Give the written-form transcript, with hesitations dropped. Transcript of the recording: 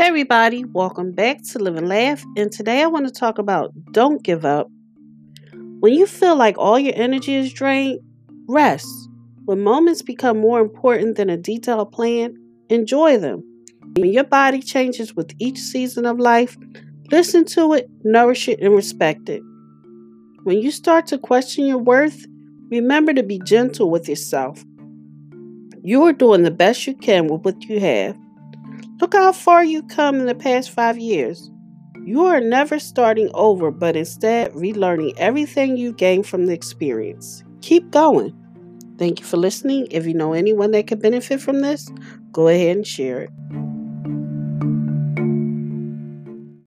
Hey everybody, welcome back to Live and Laugh, and today I want to talk about don't give up. When you feel like all your energy is drained, rest. When moments become more important than a detailed plan, enjoy them. When your body changes with each season of life, listen to it, nourish it, and respect it. When you start to question your worth, remember to be gentle with yourself. You are doing the best you can with what you have. Look how far you've come in the past 5 years. You are never starting over, but instead relearning everything you've gained from the experience. Keep going. Thank you for listening. If you know anyone that could benefit from this, go ahead and share it.